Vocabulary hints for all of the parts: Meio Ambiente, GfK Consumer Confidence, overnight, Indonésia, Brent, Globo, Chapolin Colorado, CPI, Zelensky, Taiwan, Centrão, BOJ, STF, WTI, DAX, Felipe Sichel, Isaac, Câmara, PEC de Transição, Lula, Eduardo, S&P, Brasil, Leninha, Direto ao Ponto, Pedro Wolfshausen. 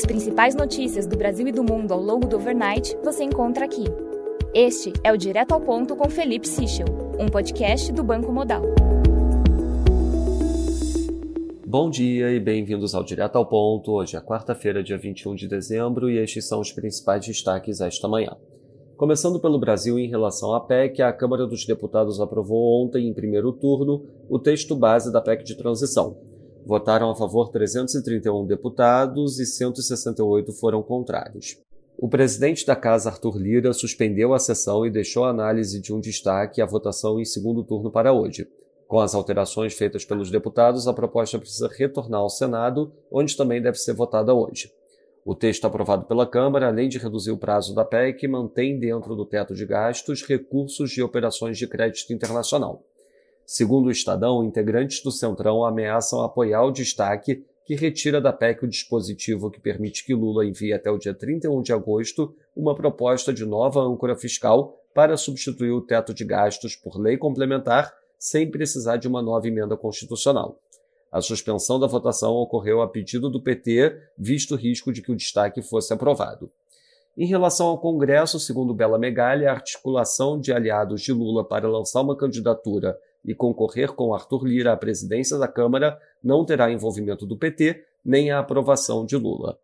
As principais notícias do Brasil e do mundo ao longo do overnight você encontra aqui. Este é o Direto ao Ponto com Felipe Sichel, um podcast do Banco Modal. Bom dia e bem-vindos ao Direto ao Ponto. Hoje é quarta-feira, dia 21 de dezembro, e estes são os principais destaques esta manhã. Começando pelo Brasil em relação à PEC, a Câmara dos Deputados aprovou ontem, em primeiro turno, o texto base da PEC de Transição. Votaram a favor 331 deputados e 168 foram contrários. O presidente da Casa, Arthur Lira, suspendeu a sessão e deixou a análise de um destaque à votação em segundo turno para hoje. Com as alterações feitas pelos deputados, a proposta precisa retornar ao Senado, onde também deve ser votada hoje. O texto aprovado pela Câmara, além de reduzir o prazo da PEC, mantém dentro do teto de gastos recursos de operações de crédito internacional. Segundo o Estadão, integrantes do Centrão ameaçam apoiar o destaque que retira da PEC o dispositivo que permite que Lula envie até o dia 31 de agosto uma proposta de nova âncora fiscal para substituir o teto de gastos por lei complementar, sem precisar de uma nova emenda constitucional. A suspensão da votação ocorreu a pedido do PT, visto o risco de que o destaque fosse aprovado. Em relação ao Congresso, segundo Bela Megalha, a articulação de aliados de Lula para lançar uma candidatura e concorrer com Arthur Lira à presidência da Câmara não terá envolvimento do PT nem a aprovação de Lula.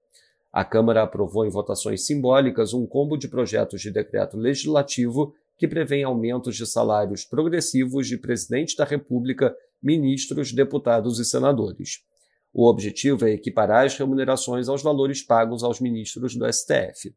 A Câmara aprovou em votações simbólicas um combo de projetos de decreto legislativo que prevêem aumentos de salários progressivos de presidente da República, ministros, deputados e senadores. O objetivo é equiparar as remunerações aos valores pagos aos ministros do STF.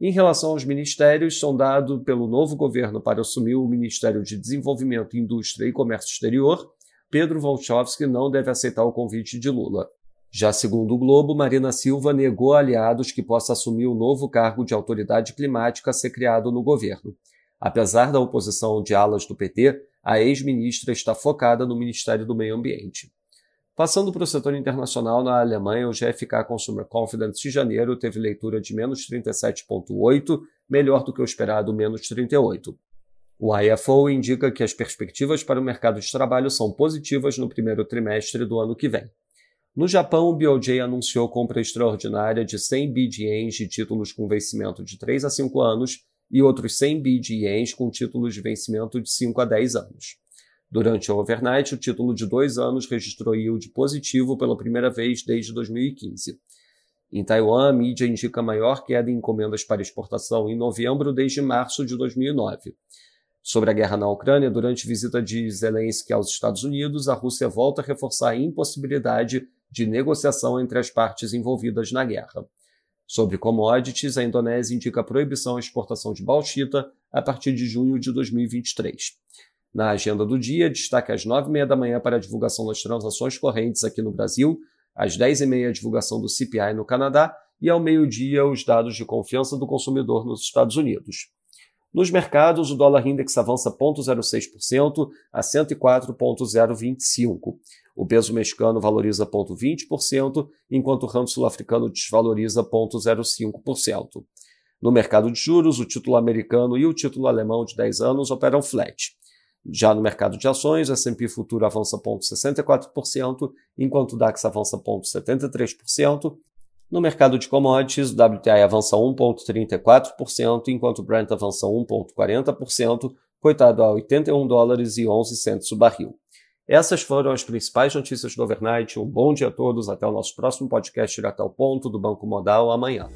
Em relação aos ministérios, sondado pelo novo governo para assumir o Ministério de Desenvolvimento, Indústria e Comércio Exterior, Pedro Wolfshausen não deve aceitar o convite de Lula. Já segundo o Globo, Marina Silva negou a aliados que possa assumir o novo cargo de autoridade climática a ser criado no governo. Apesar da oposição de alas do PT, a ex-ministra está focada no Ministério do Meio Ambiente. Passando para o setor internacional, na Alemanha, o GfK Consumer Confidence de janeiro teve leitura de menos 37,8, melhor do que o esperado menos 38. O IFO indica que as perspectivas para o mercado de trabalho são positivas no primeiro trimestre do ano que vem. No Japão, o BOJ anunciou compra extraordinária de 100 bi de ienes de títulos com vencimento de 3 a 5 anos, e outros 100 bi de ienes com títulos de vencimento de 5 a 10 anos. Durante o overnight, o título de 2 anos registrou yield positivo pela primeira vez desde 2015. Em Taiwan, a mídia indica maior queda em encomendas para exportação em novembro desde março de 2009. Sobre a guerra na Ucrânia, durante visita de Zelensky aos Estados Unidos, a Rússia volta a reforçar a impossibilidade de negociação entre as partes envolvidas na guerra. Sobre commodities, a Indonésia indica proibição à exportação de bauxita a partir de junho de 2023. Na agenda do dia, destaque às 9h30 da manhã para a divulgação das transações correntes aqui no Brasil, às 10h30 a divulgação do CPI no Canadá e ao meio-dia os dados de confiança do consumidor nos Estados Unidos. Nos mercados, o dólar index avança 0,06% a 104,025. O peso mexicano valoriza 0,20%, enquanto o rand sul-africano desvaloriza 0,05%. No mercado de juros, o título americano e o título alemão de 10 anos operam flat. Já no mercado de ações, o S&P futuro avança 0,64%, enquanto o DAX avança 0,73%. No mercado de commodities, o WTI avança 1,34%, enquanto o Brent avança 1,40%, cotado a $81,11 o barril. Essas foram as principais notícias do overnight. Um bom dia a todos. Até o nosso próximo podcast Direto ao Ponto do Banco Modal amanhã.